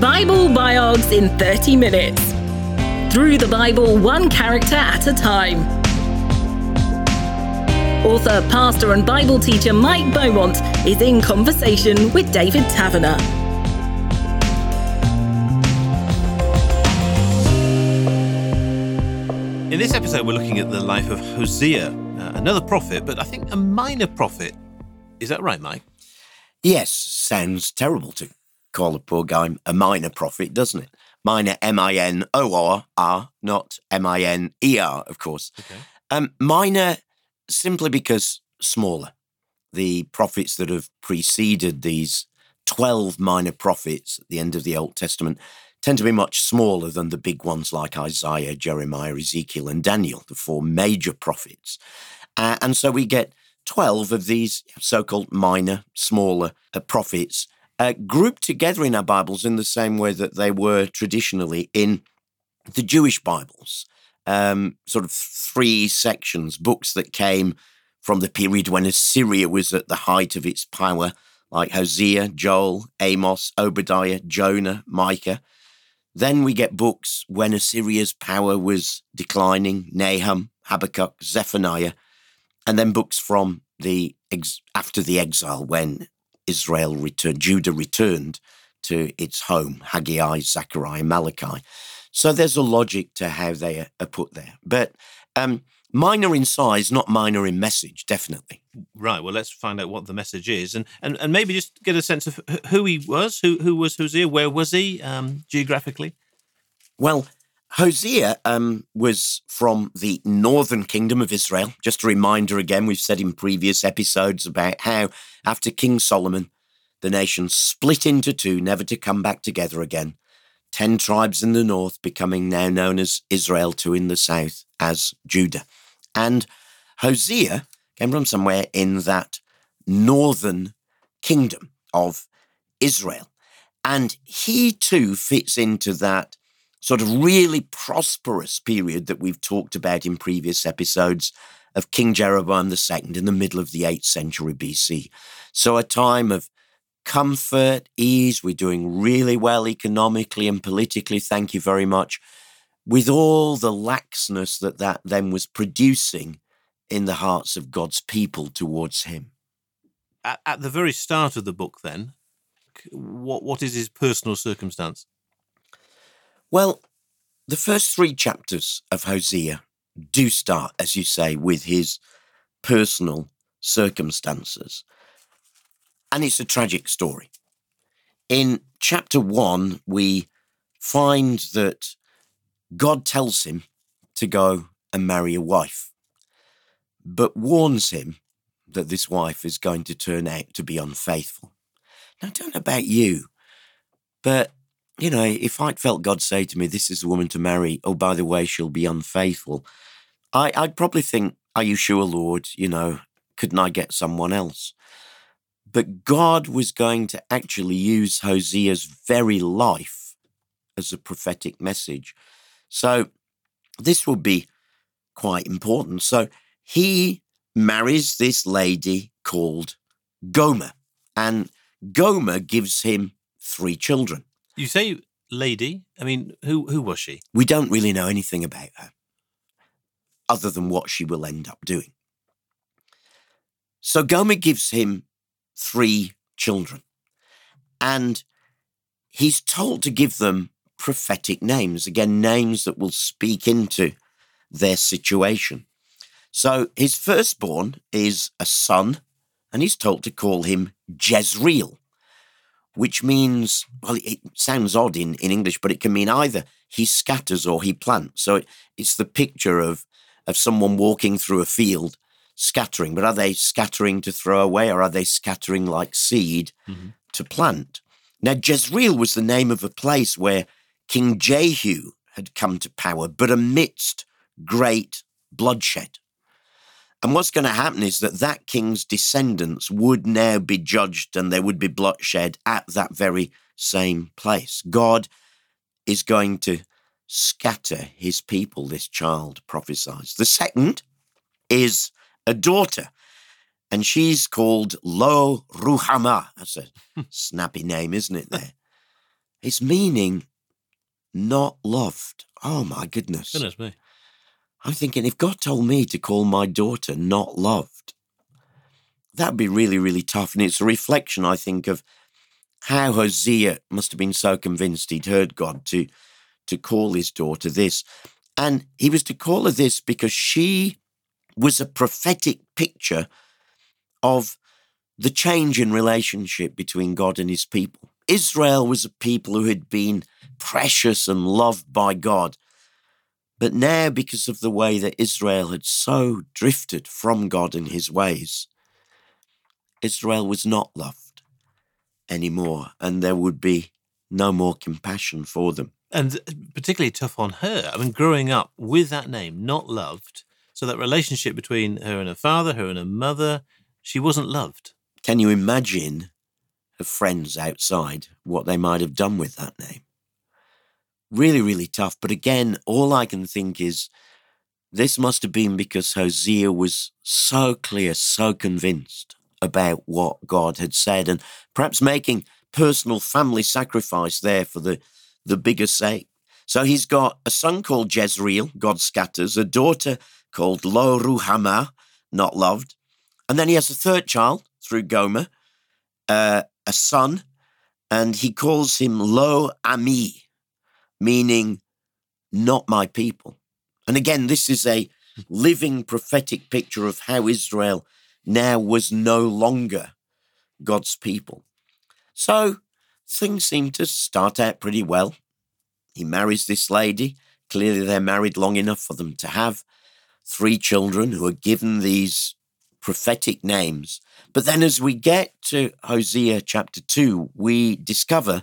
Bible Biogs in 30 minutes. Through the Bible, one character at a time. Author, pastor and Bible teacher Mike Beaumont is in conversation with David Taverner. In this episode, we're looking at the life of Hosea, another prophet, but I think a minor prophet. Is that right, Mike? Yes, sounds terrible to call a poor guy a minor prophet, doesn't it? Minor, M-I-N-O-R-R, not M-I-N-E-R, of course. Okay. Minor simply because smaller. The prophets that have preceded these 12 minor prophets at the end of the Old Testament tend to be much smaller than the big ones like Isaiah, Jeremiah, Ezekiel and Daniel, the four major prophets. And so we get 12 of these so-called minor, smaller prophets grouped together in our Bibles in the same way that they were traditionally in the Jewish Bibles, sort of three sections, books that came from the period when Assyria was at the height of its power, like Hosea, Joel, Amos, Obadiah, Jonah, Micah. Then we get books when Assyria's power was declining, Nahum, Habakkuk, Zephaniah, and then books from the after the exile when Israel returned, Judah returned to its home, Haggai, Zechariah, Malachi. So there's a logic to how they are put there. But minor in size, not minor in message, definitely. Right, well, let's find out what the message is and maybe just get a sense of who he was, who was Hosea, where was he geographically? Well, Hosea was from the northern kingdom of Israel. Just a reminder again, we've said in previous episodes about how after King Solomon, the nation split into two, never to come back together again. 10 tribes in the north becoming now known as Israel, 2 in the south as Judah. And Hosea came from somewhere in that northern kingdom of Israel. And he too fits into that sort of really prosperous period that we've talked about in previous episodes of King Jeroboam II in the middle of the 8th century BC. So a time of comfort, ease, we're doing really well economically and politically, thank you very much, with all the laxness that then was producing in the hearts of God's people towards him. At the very start of the book then, what is his personal circumstance? Well, the first 3 chapters of Hosea do start, as you say, with his personal circumstances. And it's a tragic story. In chapter 1, we find that God tells him to go and marry a wife, but warns him that this wife is going to turn out to be unfaithful. Now, I don't know about you, but you know, if I'd felt God say to me, this is the woman to marry, oh, by the way, she'll be unfaithful, I'd probably think, are you sure, Lord? You know, couldn't I get someone else? But God was going to actually use Hosea's very life as a prophetic message. So this would be quite important. So he marries this lady called Gomer, and Gomer gives him 3 children. You say lady, I mean, who was she? We don't really know anything about her other than what she will end up doing. So Gomer gives him 3 children and he's told to give them prophetic names, again, names that will speak into their situation. So his firstborn is a son and he's told to call him Jezreel, which means, well, it sounds odd in English, but it can mean either he scatters or he plants. So it's the picture of someone walking through a field scattering. But are they scattering to throw away or are they scattering like seed to plant? Now, Jezreel was the name of a place where King Jehu had come to power, but amidst great bloodshed. And what's going to happen is that king's descendants would now be judged and there would be bloodshed at that very same place. God is going to scatter his people, this child prophesies. The second is a daughter, and she's called Lo-Ruhamah. That's a snappy name, isn't it there? It's meaning not loved. Oh, my goodness. Goodness me. I'm thinking, if God told me to call my daughter not loved, that'd be really, really tough. And it's a reflection, I think, of how Hosea must have been so convinced he'd heard God to call his daughter this. And he was to call her this because she was a prophetic picture of the change in relationship between God and his people. Israel was a people who had been precious and loved by God. But now, because of the way that Israel had so drifted from God and his ways, Israel was not loved anymore, and there would be no more compassion for them. And particularly tough on her. I mean, growing up with that name, not loved, so that relationship between her and her father, her and her mother, she wasn't loved. Can you imagine her friends outside, what they might have done with that name? Really, really tough. But again, all I can think is this must have been because Hosea was so clear, so convinced about what God had said, and perhaps making personal family sacrifice there for the bigger sake. So he's got a son called Jezreel, God scatters, a daughter called Lo-Ruhamah, not loved. And then he has a third child through Gomer, a son, and he calls him Lo-Ami, meaning not my people. And again, this is a living prophetic picture of how Israel now was no longer God's people. So things seem to start out pretty well. He marries this lady. Clearly, they're married long enough for them to have three children who are given these prophetic names. But then as we get to Hosea chapter 2, we discover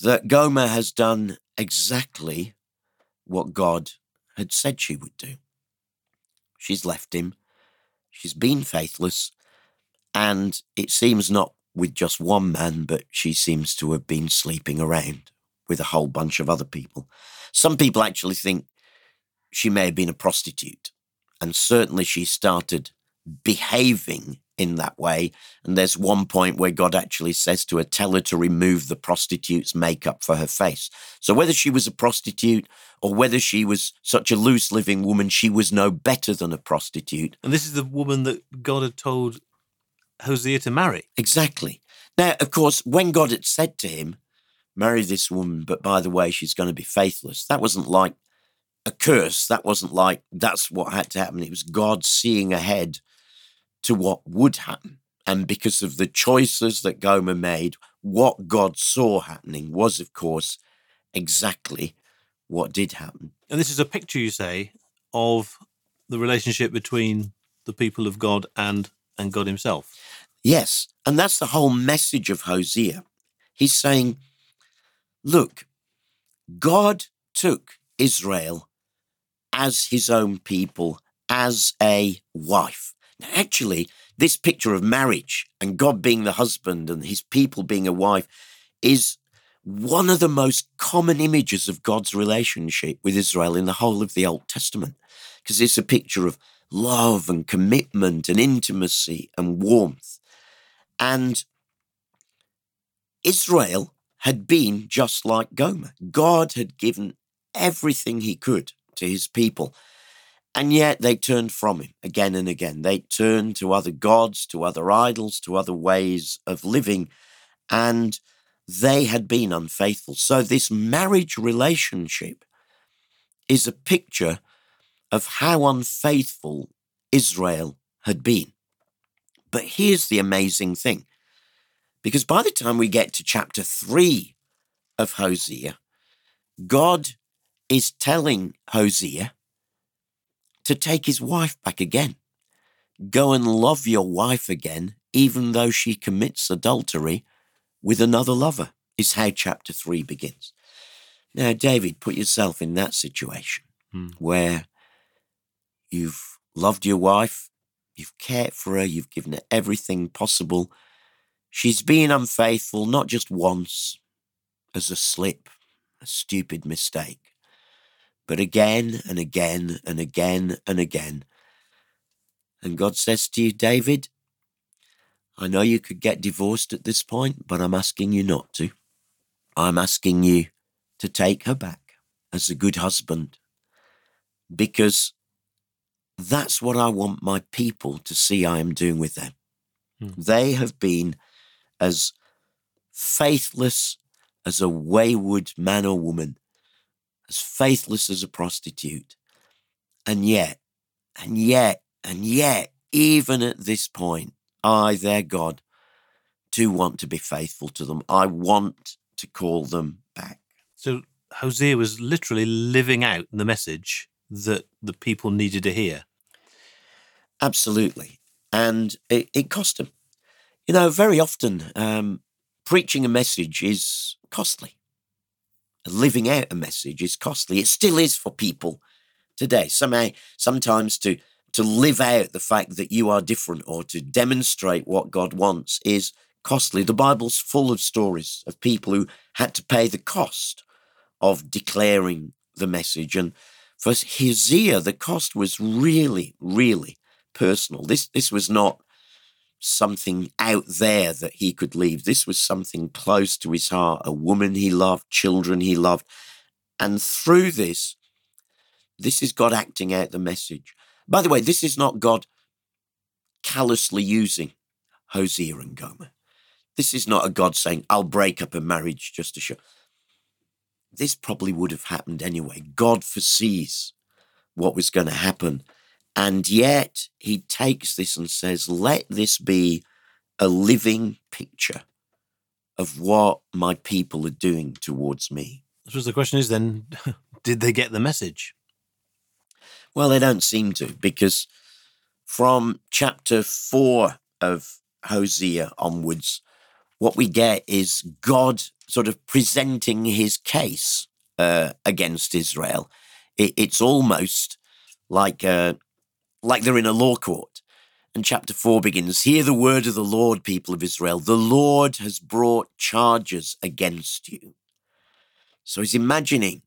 that Gomer has done exactly what God had said she would do. She's left him. She's been faithless. And it seems not with just one man, but she seems to have been sleeping around with a whole bunch of other people. Some people actually think she may have been a prostitute. And certainly she started behaving in that way. And there's one point where God actually says to her, tell her to remove the prostitute's makeup for her face. So whether she was a prostitute or whether she was such a loose-living woman, she was no better than a prostitute. And this is the woman that God had told Hosea to marry. Exactly. Now, of course, when God had said to him, marry this woman, but by the way, she's going to be faithless, that wasn't like a curse. That wasn't like that's what had to happen. It was God seeing ahead to what would happen. And because of the choices that Gomer made, what God saw happening was, of course, exactly what did happen. And this is a picture, you say, of the relationship between the people of God and God himself. Yes, and that's the whole message of Hosea. He's saying, look, God took Israel as his own people, as a wife. Now, actually, this picture of marriage and God being the husband and his people being a wife is one of the most common images of God's relationship with Israel in the whole of the Old Testament, because it's a picture of love and commitment and intimacy and warmth. And Israel had been just like Gomer. God had given everything he could to his people. And yet they turned from him again and again. They turned to other gods, to other idols, to other ways of living, and they had been unfaithful. So this marriage relationship is a picture of how unfaithful Israel had been. But here's the amazing thing, because by the time we get to chapter 3 of Hosea, God is telling Hosea to take his wife back again. Go and love your wife again, even though she commits adultery with another lover, is how chapter 3 begins. Now, David, put yourself in that situation where you've loved your wife, you've cared for her, you've given her everything possible. She's been unfaithful, not just once, as a slip, a stupid mistake, but again and again and again and again. And God says to you, David, I know you could get divorced at this point, but I'm asking you not to. I'm asking you to take her back as a good husband, because that's what I want my people to see I am doing with them. Mm. They have been as faithless as a wayward man or woman, as faithless as a prostitute. And yet, even at this point, I, their God, do want to be faithful to them. I want to call them back. So Hosea was literally living out the message that the people needed to hear. Absolutely. And it cost him. You know, very often preaching a message is costly. Living out a message is costly. It still is for people today. Sometimes to live out the fact that you are different or to demonstrate what God wants is costly. The Bible's full of stories of people who had to pay the cost of declaring the message. And for Hosea, the cost was really, really personal. This was not something out there that he could leave. This was something close to his heart, a woman he loved, children he loved. And through this is God acting out the message. By the way, this is not God callously using Hosea and Gomer. This is not a God saying, I'll break up a marriage just to show. This probably would have happened anyway. God foresees what was going to happen. And yet he takes this and says, let this be a living picture of what my people are doing towards me. So the question is then, did they get the message? Well, they don't seem to, because from chapter 4 of Hosea onwards, what we get is God sort of presenting his case against Israel. It's almost like they're in a law court. And chapter 4 begins, hear the word of the Lord, people of Israel. The Lord has brought charges against you. So he's imagining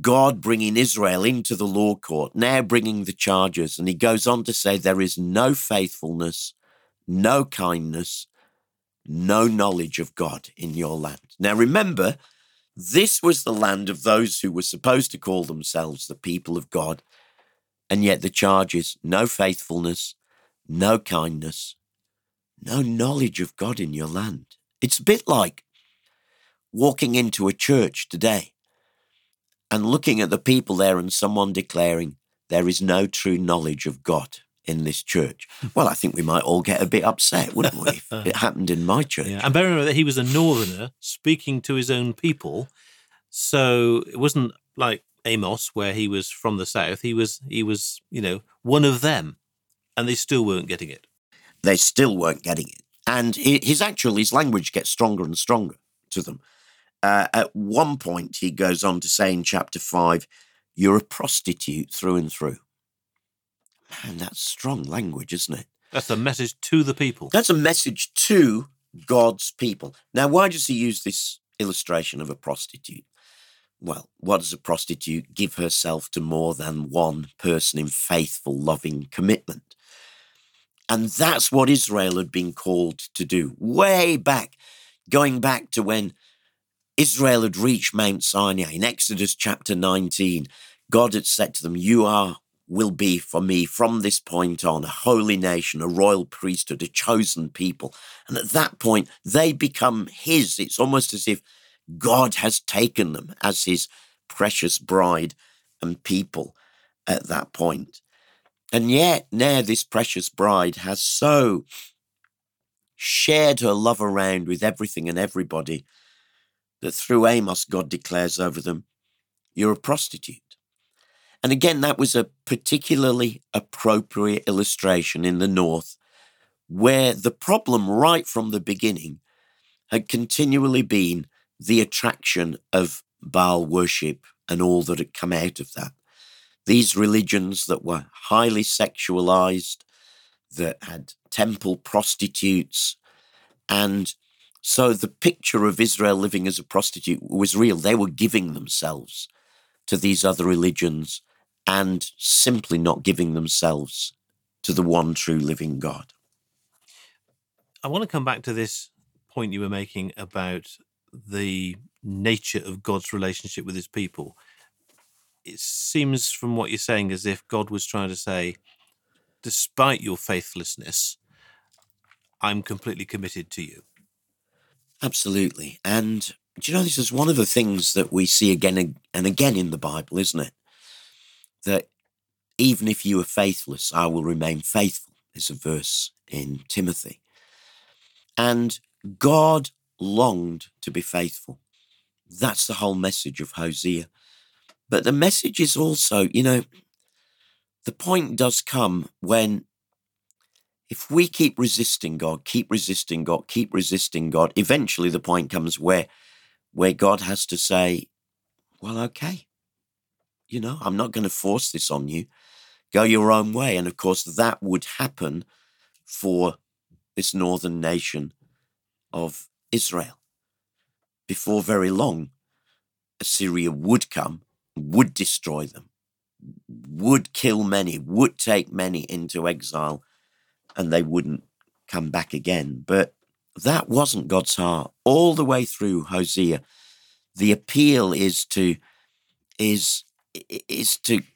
God bringing Israel into the law court, now bringing the charges. And he goes on to say there is no faithfulness, no kindness, no knowledge of God in your land. Now remember, this was the land of those who were supposed to call themselves the people of God. And yet the charge is no faithfulness, no kindness, no knowledge of God in your land. It's a bit like walking into a church today and looking at the people there and someone declaring there is no true knowledge of God in this church. Well, I think we might all get a bit upset, wouldn't we, if it happened in my church. Yeah. And bear in mind that he was a northerner speaking to his own people, so it wasn't like Amos, where he was from the south. He was, you know, one of them, and they still weren't getting it. They still weren't getting it. And his language gets stronger and stronger to them. At one point, he goes on to say in chapter 5, you're a prostitute through and through. Man, that's strong language, isn't it? That's a message to the people. That's a message to God's people. Now, why does he use this illustration of a prostitute? Well, what does a prostitute give herself to more than one person in faithful, loving commitment? And that's what Israel had been called to do way back, going back to when Israel had reached Mount Sinai. In Exodus chapter 19, God had said to them, you will be for me from this point on a holy nation, a royal priesthood, a chosen people. And at that point, they become his. It's almost as if God has taken them as his precious bride and people at that point. And yet now this precious bride has so shared her love around with everything and everybody that through Amos, God declares over them, you're a prostitute. And again, that was a particularly appropriate illustration in the north, where the problem right from the beginning had continually been the attraction of Baal worship and all that had come out of that. These religions that were highly sexualized, that had temple prostitutes. And so the picture of Israel living as a prostitute was real. They were giving themselves to these other religions and simply not giving themselves to the one true living God. I want to come back to this point you were making about the nature of God's relationship with his people, it seems from what you're saying as if God was trying to say, despite your faithlessness, I'm completely committed to you. Absolutely. And do you know, this is one of the things that we see again and again in the Bible, isn't it? That even if you are faithless, I will remain faithful, is a verse in Timothy. And God longed to be faithful. That's the whole message of Hosea. But the message is also, you know, the point does come when if we keep resisting God, eventually the point comes where God has to say, well, okay, you know, I'm not going to force this on you. Go your own way. And of course, that would happen for this northern nation of Israel. Before very long, Assyria would come, would destroy them, would kill many, would take many into exile, and they wouldn't come back again. But that wasn't God's heart. All the way through Hosea, the appeal is to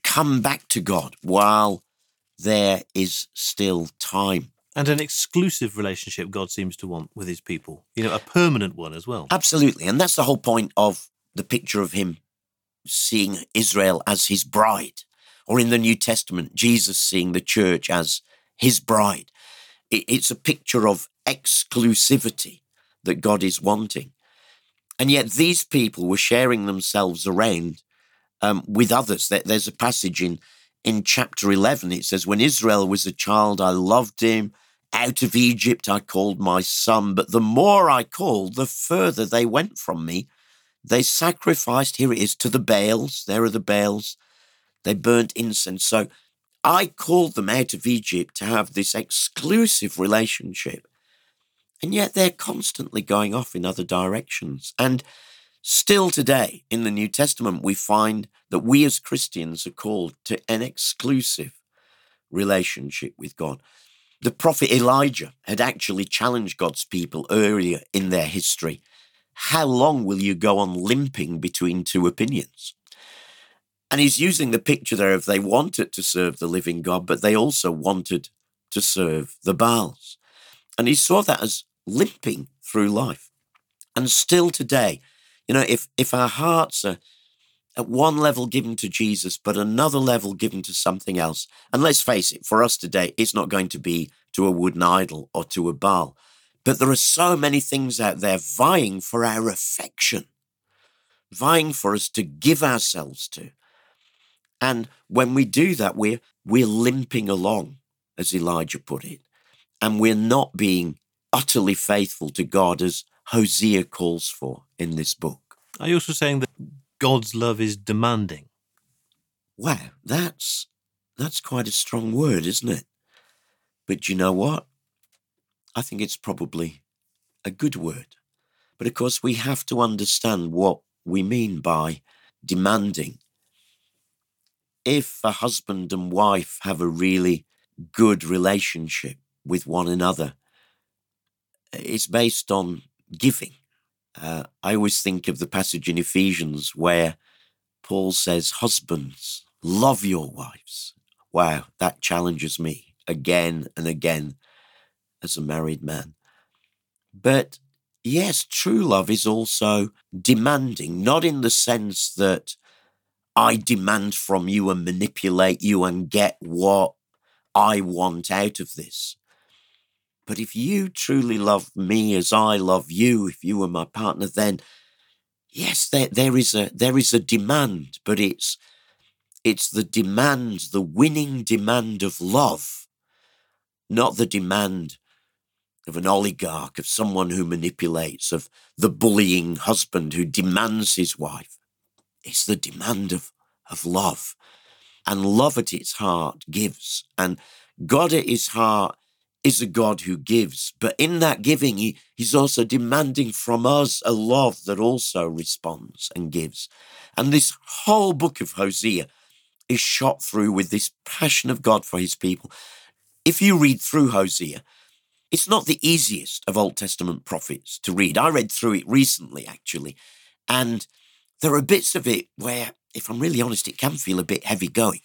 come back to God while there is still time. And an exclusive relationship God seems to want with his people, you know, a permanent one as well. Absolutely. And that's the whole point of the picture of him seeing Israel as his bride, or in the New Testament, Jesus seeing the church as his bride. It's a picture of exclusivity that God is wanting. And yet these people were sharing themselves around with others. There's a passage in chapter 11. It says, when Israel was a child, I loved him. Out of Egypt, I called my son. But the more I called, the further they went from me. They sacrificed, here it is, to the Baals. There are the Baals. They burnt incense. So I called them out of Egypt to have this exclusive relationship. And yet they're constantly going off in other directions. And still today in the New Testament, we find that we as Christians are called to an exclusive relationship with God. The prophet Elijah had actually challenged God's people earlier in their history. How long will you go on limping between two opinions? And he's using the picture there of they wanted to serve the living God, but they also wanted to serve the Baals. And he saw that as limping through life. And still today, you know, if our hearts are at one level given to Jesus, but another level given to something else, and let's face it, for us today, it's not going to be to a wooden idol or to a Baal. But there are so many things out there vying for our affection, vying for us to give ourselves to. And when we do that, we're limping along, as Elijah put it, and we're not being utterly faithful to God as Hosea calls for in this book. Are you also saying that God's love is demanding? Wow, that's quite a strong word, isn't it? But you know what? I think it's probably a good word. But of course, we have to understand what we mean by demanding. If a husband and wife have a really good relationship with one another, it's based on giving. I always think of the passage in Ephesians where Paul says, husbands, love your wives. Wow, that challenges me again and again as a married man. But yes, true love is also demanding, not in the sense that I demand from you and manipulate you and get what I want out of this. But if you truly love me as I love you, if you were my partner, then yes, there is a demand, but it's the demand, the winning demand of love, not the demand of an oligarch, of someone who manipulates, of the bullying husband who demands his wife. It's the demand of love. And love at its heart gives. And God at his heart is a God who gives. But in that giving, he's also demanding from us a love that also responds and gives. And this whole book of Hosea is shot through with this passion of God for his people. If you read through Hosea, It's not the easiest of Old Testament prophets to read. I read through it recently, actually, and there are bits of it where, if I'm really honest, it can feel a bit heavy going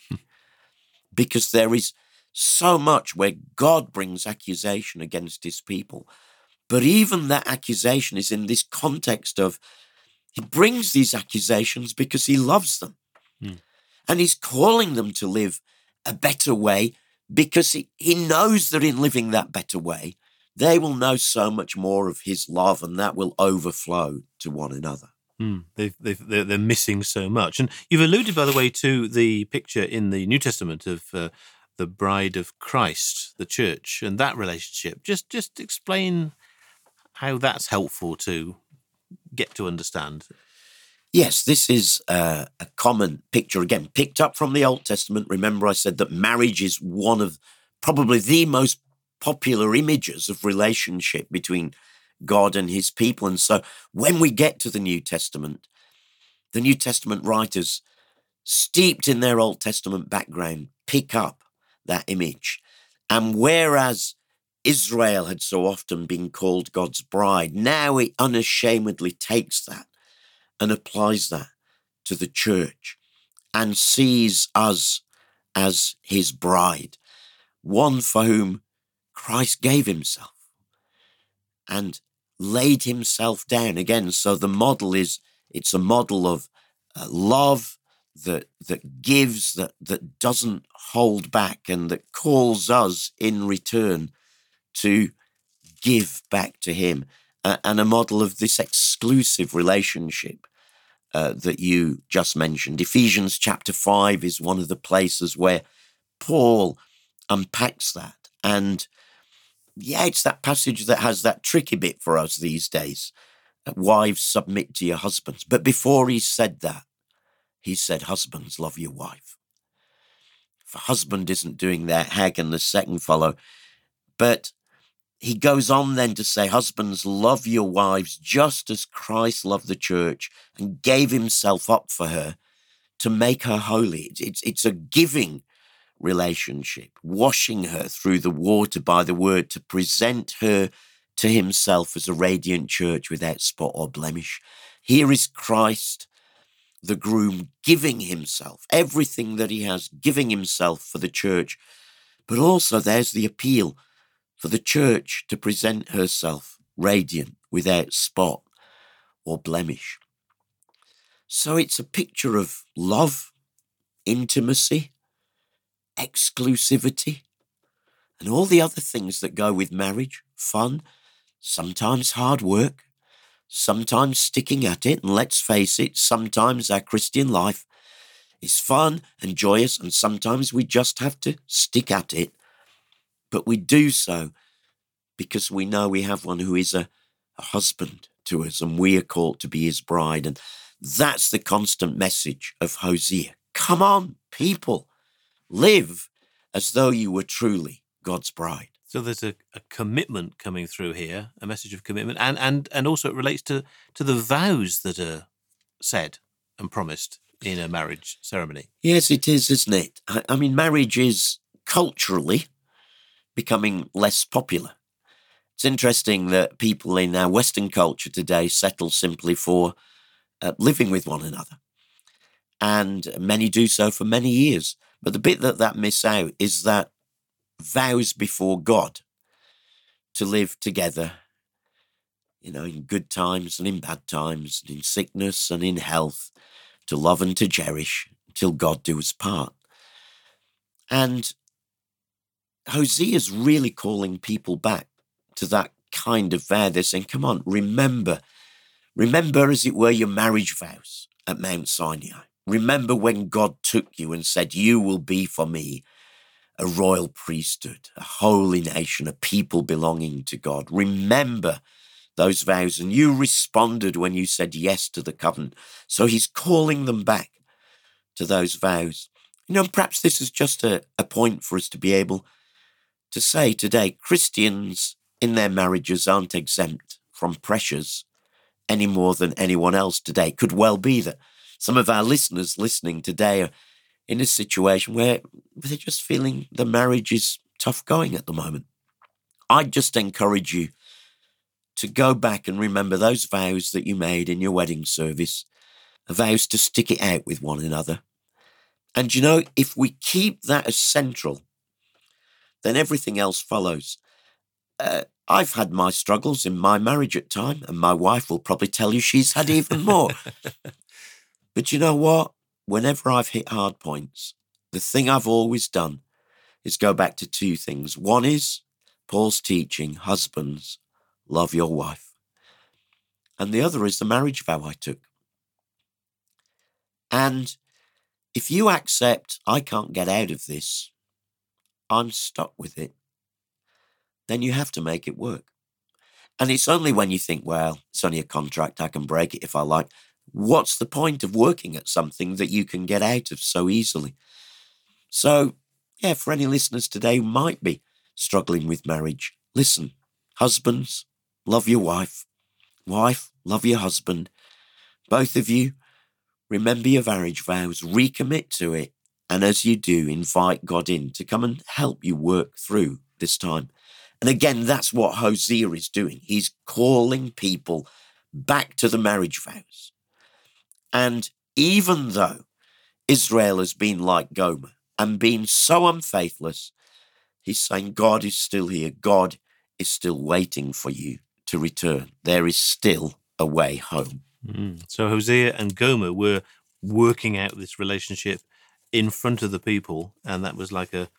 because there is so much where God brings accusation against his people. But even that accusation is in this context of he brings these accusations because he loves them. Mm. And he's calling them to live a better way because he knows that in living that better way, they will know so much more of his love and that will overflow to one another. Mm. They're missing so much. And you've alluded, by the way, to the picture in the New Testament of the bride of Christ, the church, and that relationship. Just explain how that's helpful to get to understand. Yes, this is a common picture, again, picked up from the Old Testament. Remember, I said that marriage is one of probably the most popular images of relationship between God and his people. And so when we get to the New Testament writers, steeped in their Old Testament background, pick up that image. And whereas Israel had so often been called God's bride, now it unashamedly takes that and applies that to the church and sees us as his bride, one for whom Christ gave himself and laid himself down again. So the model is, it's a model of love that gives, that doesn't hold back and that calls us in return to give back to him. And a model of this exclusive relationship that you just mentioned. Ephesians chapter 5 is one of the places where Paul unpacks that. And yeah, it's that passage that has that tricky bit for us these days. Wives, submit to your husbands. But before he said that, he said, husbands, love your wife. If a husband isn't doing that, Haggai and the second follow. But he goes on then to say, husbands, love your wives just as Christ loved the church and gave himself up for her to make her holy. It's a giving relationship, washing her through the water by the word to present her to himself as a radiant church without spot or blemish. Here is Christ, the groom, giving himself, everything that he has, giving himself for the church. But also there's the appeal for the church to present herself radiant, without spot or blemish. So it's a picture of love, intimacy, exclusivity, and all the other things that go with marriage, fun, sometimes hard work, sometimes sticking at it, and let's face it, sometimes our Christian life is fun and joyous, and sometimes we just have to stick at it. But we do so because we know we have one who is a husband to us and we are called to be his bride. And that's the constant message of Hosea. Come on, people, live as though you were truly God's bride. So there's a commitment coming through here, a message of commitment. And also it relates to the vows that are said and promised in a marriage ceremony. Yes, it is, isn't it? I mean, marriage is culturally becoming less popular. It's interesting that people in our Western culture today settle simply for living with one another. And many do so for many years. But the bit that miss out is that vows before God to live together, you know, in good times and in bad times, and in sickness and in health, to love and to cherish till God do us part. And Hosea's really calling people back to that kind of vow. They're saying, come on, remember as it were your marriage vows at Mount Sinai. Remember when God took you and said, you will be for me a royal priesthood, a holy nation, a people belonging to God. Remember those vows. And you responded when you said yes to the covenant. So he's calling them back to those vows. You know, perhaps this is just a point for us to be able to say today, Christians in their marriages aren't exempt from pressures any more than anyone else today. It could well be that some of our listeners listening today are in a situation where they're just feeling the marriage is tough going at the moment, I just encourage you to go back and remember those vows that you made in your wedding service, vows to stick it out with one another. And you know, if we keep that as central, then everything else follows. I've had my struggles in my marriage at time, and my wife will probably tell you she's had even more. But you know what? Whenever I've hit hard points, the thing I've always done is go back to two things. One is Paul's teaching, husbands, love your wife. And the other is the marriage vow I took. And if you accept, I can't get out of this, I'm stuck with it, then you have to make it work. And it's only when you think, well, it's only a contract, I can break it if I like. What's the point of working at something that you can get out of so easily? So, yeah, for any listeners today who might be struggling with marriage, listen, husbands, love your wife. Wife, love your husband. Both of you, remember your marriage vows, recommit to it, and as you do, invite God in to come and help you work through this time. And again, that's what Hosea is doing. He's calling people back to the marriage vows. And even though Israel has been like Gomer and been so unfaithless, he's saying God is still here. God is still waiting for you to return. There is still a way home. So Hosea and Gomer were working out this relationship in front of the people, and that was like a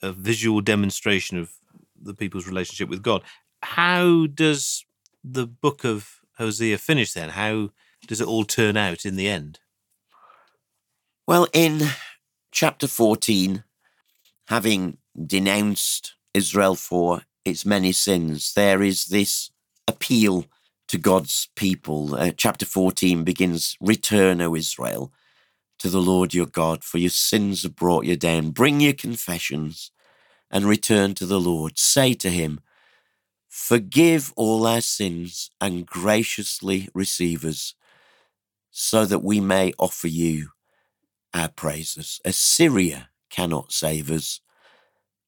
visual demonstration of the people's relationship with God. How does the book of Hosea finish then? How does it all turn out in the end? Well, in chapter 14, having denounced Israel for its many sins, there is this appeal to God's people. Chapter 14 begins, "Return, O Israel, to the Lord your God, for your sins have brought you down. Bring your confessions and return to the Lord. Say to him, forgive all our sins and graciously receive us, so that we may offer you our praises. Assyria cannot save us,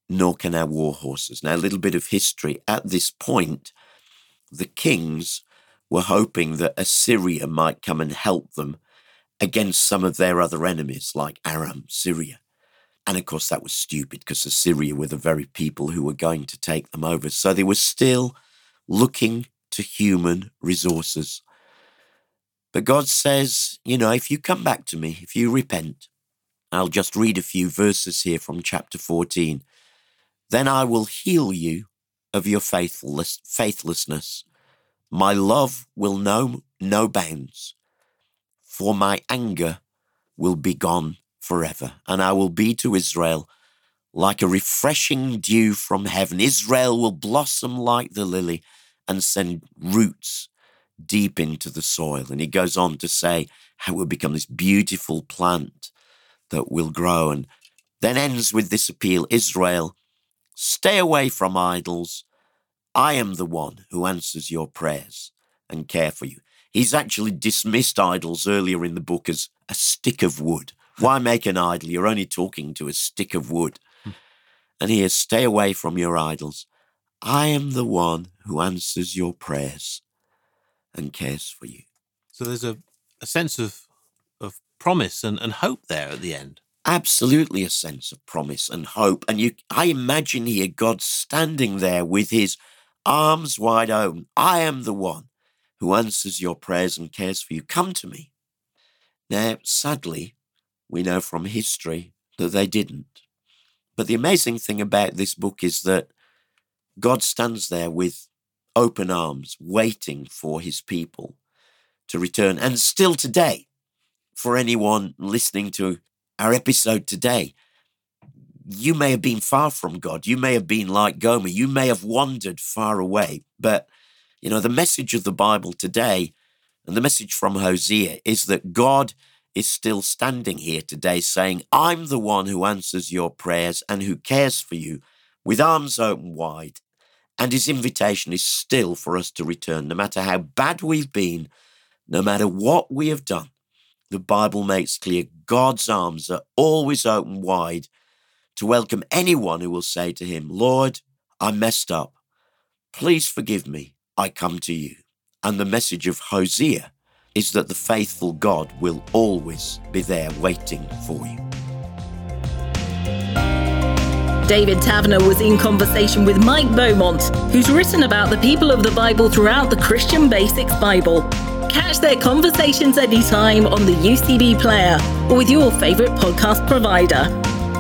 nor can our war horses." Now, a little bit of history. At this point, the kings were hoping that Assyria might come and help them against some of their other enemies like Aram, Syria. And of course, that was stupid because Assyria were the very people who were going to take them over. So they were still looking to human resources. But God says, you know, if you come back to me, if you repent, I'll just read a few verses here from chapter 14, "Then I will heal you of your faithlessness. My love will know no bounds, for my anger will be gone forever, and I will be to Israel like a refreshing dew from heaven. Israel will blossom like the lily and send roots deep into the soil." And he goes on to say how it will become this beautiful plant that will grow, and then ends with this appeal, "Israel, stay away from idols. I am the one who answers your prayers and care for you." He's actually dismissed idols earlier in the book as a stick of wood. Why make an idol? You're only talking to a stick of wood. And here, "Stay away from your idols. I am the one who answers your prayers and cares for you." So there's a sense of promise and hope there at the end. Absolutely a sense of promise and hope. And I imagine here God standing there with his arms wide open. "I am the one who answers your prayers and cares for you. Come to me." Now, sadly, we know from history that they didn't. But the amazing thing about this book is that God stands there with open arms, waiting for his people to return. And still today, for anyone listening to our episode today, you may have been far from God. You may have been like Gomer. You may have wandered far away. But you know, the message of the Bible today and the message from Hosea is that God is still standing here today saying, "I'm the one who answers your prayers and who cares for you," with arms open wide. And his invitation is still for us to return. No matter how bad we've been, no matter what we have done, the Bible makes clear God's arms are always open wide to welcome anyone who will say to him, "Lord, I messed up. Please forgive me, I come to you. And the message of Hosea is that the faithful God will always be there waiting for you. David Taverner was in conversation with Mike Beaumont, who's written about the people of the Bible throughout the Christian Basics Bible. Catch their conversations anytime on the UCB player or with your favourite podcast provider.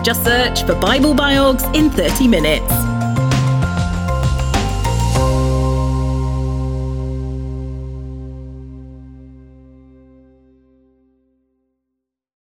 Just search for Bible Biogs in 30 minutes.